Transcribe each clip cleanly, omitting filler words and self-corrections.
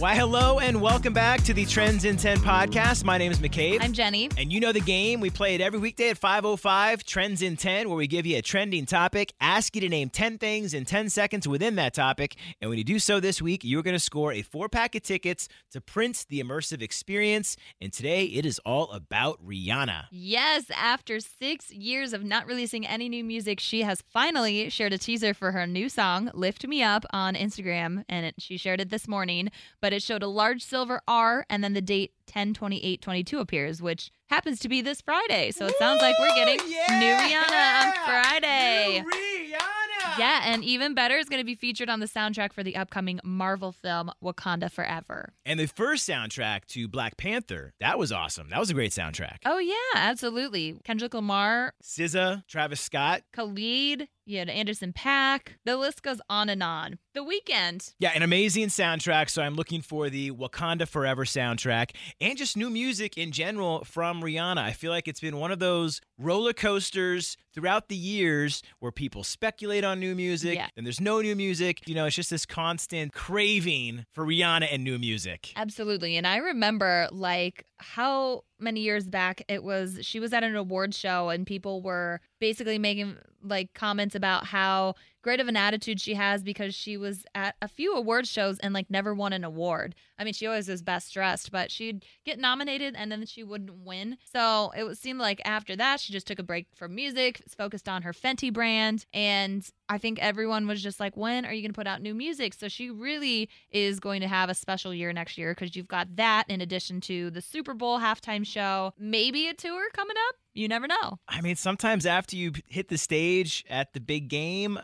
Why, hello, and welcome back to the Trends in 10 podcast. My name is McCabe. I'm Jenny. And you know the game. We play it every weekday at 5:05, Trends in 10, where we give you a trending topic, ask you to name 10 things in 10 seconds within that topic. And when you do so this week, you're going to score a 4-pack of tickets to Prince, the Immersive Experience. And today, it is all about Rihanna. Yes, after 6 years of not releasing any new music, she has finally shared a teaser for her new song, Lift Me Up, on Instagram. And she shared it this morning. But it showed a large silver R and then the date 10/28/22 appears, which happens to be this Friday. So it sounds like we're getting new Rihanna on Friday. New Rihanna! Yeah, and even better, is going to be featured on the soundtrack for the upcoming Marvel film Wakanda Forever. And the first soundtrack to Black Panther, that was awesome. That was a great soundtrack. Oh, yeah, absolutely. Kendrick Lamar. SZA, Travis Scott. Khalid. You had Anderson .Paak. The list goes on and on. The Weeknd. Yeah, an amazing soundtrack. So I'm looking for the Wakanda Forever soundtrack and just new music in general from Rihanna. I feel like it's been one of those roller coasters throughout the years where people speculate on new music and there's no new music. You know, it's just this constant craving for Rihanna and new music. Absolutely. And I remember like how many years back it was, she was at an awards show and people were basically making like comments about how great of an attitude she has because she was at a few award shows and like never won an award. I mean, she always was best dressed, but she'd get nominated and then she wouldn't win. So it seemed like after that, she just took a break from music, focused on her Fenty brand. And I think everyone was just like, when are you going to put out new music? So she really is going to have a special year next year because you've got that in addition to the Super Bowl halftime show, maybe a tour coming up. You never know. I mean, sometimes after you hit the stage at the big game,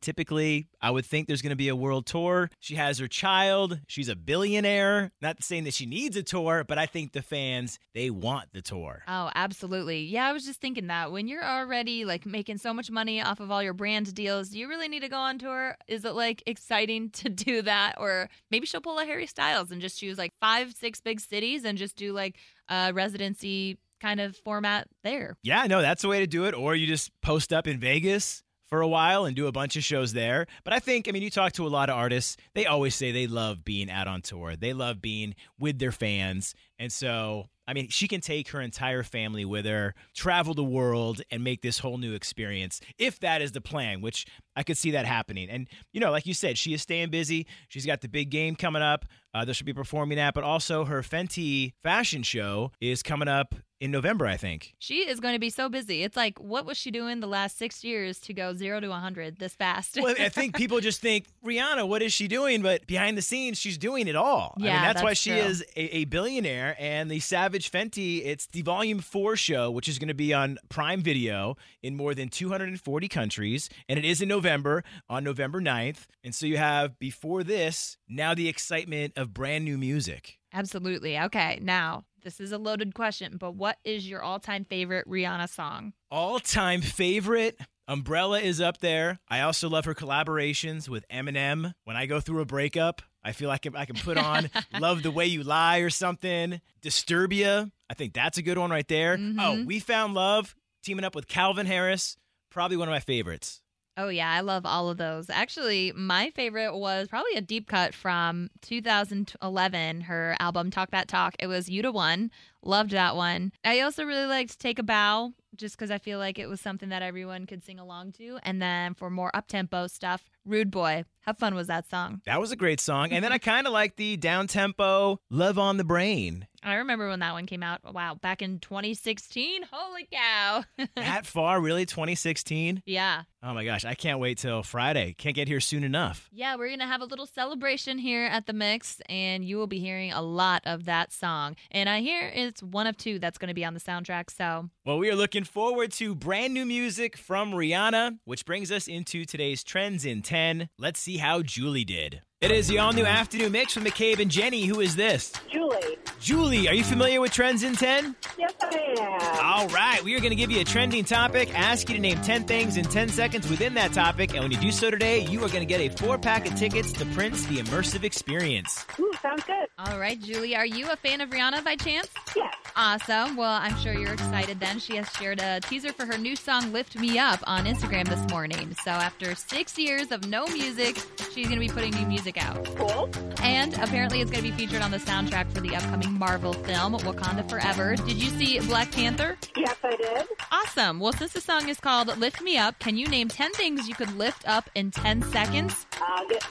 typically I would think there's going to be a world tour. She has her child. She's a billionaire. Not saying that she needs a tour, but I think the fans, they want the tour. Oh, absolutely. Yeah, I was just thinking that. When you're already like making so much money off of all your brand deals, do you really need to go on tour? Is it like exciting to do that? Or maybe she'll pull a Harry Styles and just choose like 5-6 big cities and just do like a residency kind of format there. Yeah, no, that's the way to do it. Or you just post up in Vegas for a while and do a bunch of shows there. But I think, I mean, you talk to a lot of artists, they always say they love being out on tour. They love being with their fans. And so, I mean, she can take her entire family with her, travel the world, and make this whole new experience, if that is the plan, which I could see that happening. And, you know, like you said, she is staying busy. She's got the big game coming up that she'll be performing at, but also her Fenty fashion show is coming up in November, I think. She is going to be so busy. It's like, what was she doing the last 6 years to go 0 to 100 this fast? Well, I think people just think, Rihanna, what is she doing? But behind the scenes, she's doing it all. Yeah, I mean, that's why she is a billionaire. And the Savage Fenty, it's the Volume 4 show, which is going to be on Prime Video in more than 240 countries. And it is in November, on November 9th. And so you have, before this, now the excitement of brand new music. Absolutely. Okay, now, this is a loaded question, but what is your all-time favorite Rihanna song? All-time favorite? Umbrella is up there. I also love her collaborations with Eminem. When I go through a breakup, I feel like I can put on Love the Way You Lie or something. Disturbia, I think that's a good one right there. Mm-hmm. Oh, We Found Love, teaming up with Calvin Harris, probably one of my favorites. Oh, yeah. I love all of those. Actually, my favorite was probably a deep cut from 2011, her album Talk That Talk. It was You to One. Loved that one. I also really liked Take a Bow, just because I feel like it was something that everyone could sing along to. And then for more up-tempo stuff, Rude Boy. How fun was that song? That was a great song. And then I kind of like the down-tempo Love on the Brain. I remember when that one came out. Wow, back in 2016. Holy cow. That far, really? 2016? Yeah. Oh, my gosh. I can't wait till Friday. Can't get here soon enough. Yeah, we're going to have a little celebration here at The Mix, and you will be hearing a lot of that song. And I hear it's one of two that's going to be on the soundtrack, so. Well, we are looking forward to brand new music from Rihanna, which brings us into today's Trends in 10. Let's see how Julie did. It is the all-new Afternoon Mix with McCabe and Jenny. Who is this? Julie. Julie, are you familiar with Trends in 10? Yes, I am. All right. We are going to give you a trending topic, ask you to name 10 things in 10 seconds within that topic, and when you do so today, you are going to get a 4-pack of tickets to Prince, the Immersive Experience. Ooh, sounds good. All right, Julie, are you a fan of Rihanna by chance? Yes. Awesome. Well, I'm sure you're excited then. She has shared a teaser for her new song, Lift Me Up, on Instagram this morning. So after 6 years of no music, she's going to be putting new music out. Cool. And And apparently it's going to be featured on the soundtrack for the upcoming Marvel film, Wakanda Forever. Did you see Black Panther? Yes, I did. Awesome. Well, since the song is called Lift Me Up, can you name 10 things you could lift up in 10 seconds?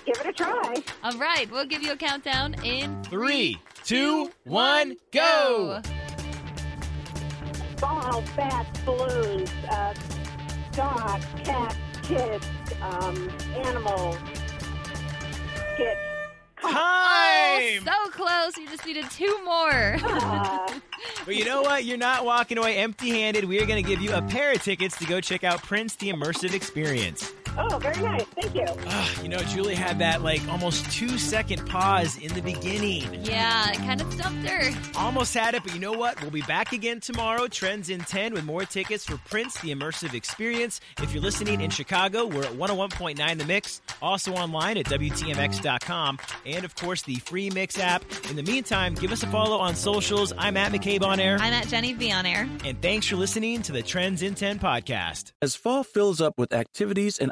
Give it a try. All right. We'll give you a countdown in 3, 2, 1, go. Ball, bat, balloons, dog, cat, kids, animals, kids. Time! Oh, so close. You just needed 2 more. But you know what? You're not walking away empty-handed. We are going to give you a pair of tickets to go check out Prince, The Immersive Experience. Oh, very nice. Thank you. You know, Julie had that, almost 2-second pause in the beginning. Yeah, it kind of stumped her. Almost had it, but you know what? We'll be back again tomorrow, Trends in 10, with more tickets for Prince, The Immersive Experience. If you're listening in Chicago, we're at 101.9 The Mix, also online at WTMX.com, and, of course, the free Mix app. In the meantime, give us a follow on socials. I'm at McCabe On Air. I'm at Jenny V On Air. And thanks for listening to the Trends in 10 podcast. As fall fills up with activities and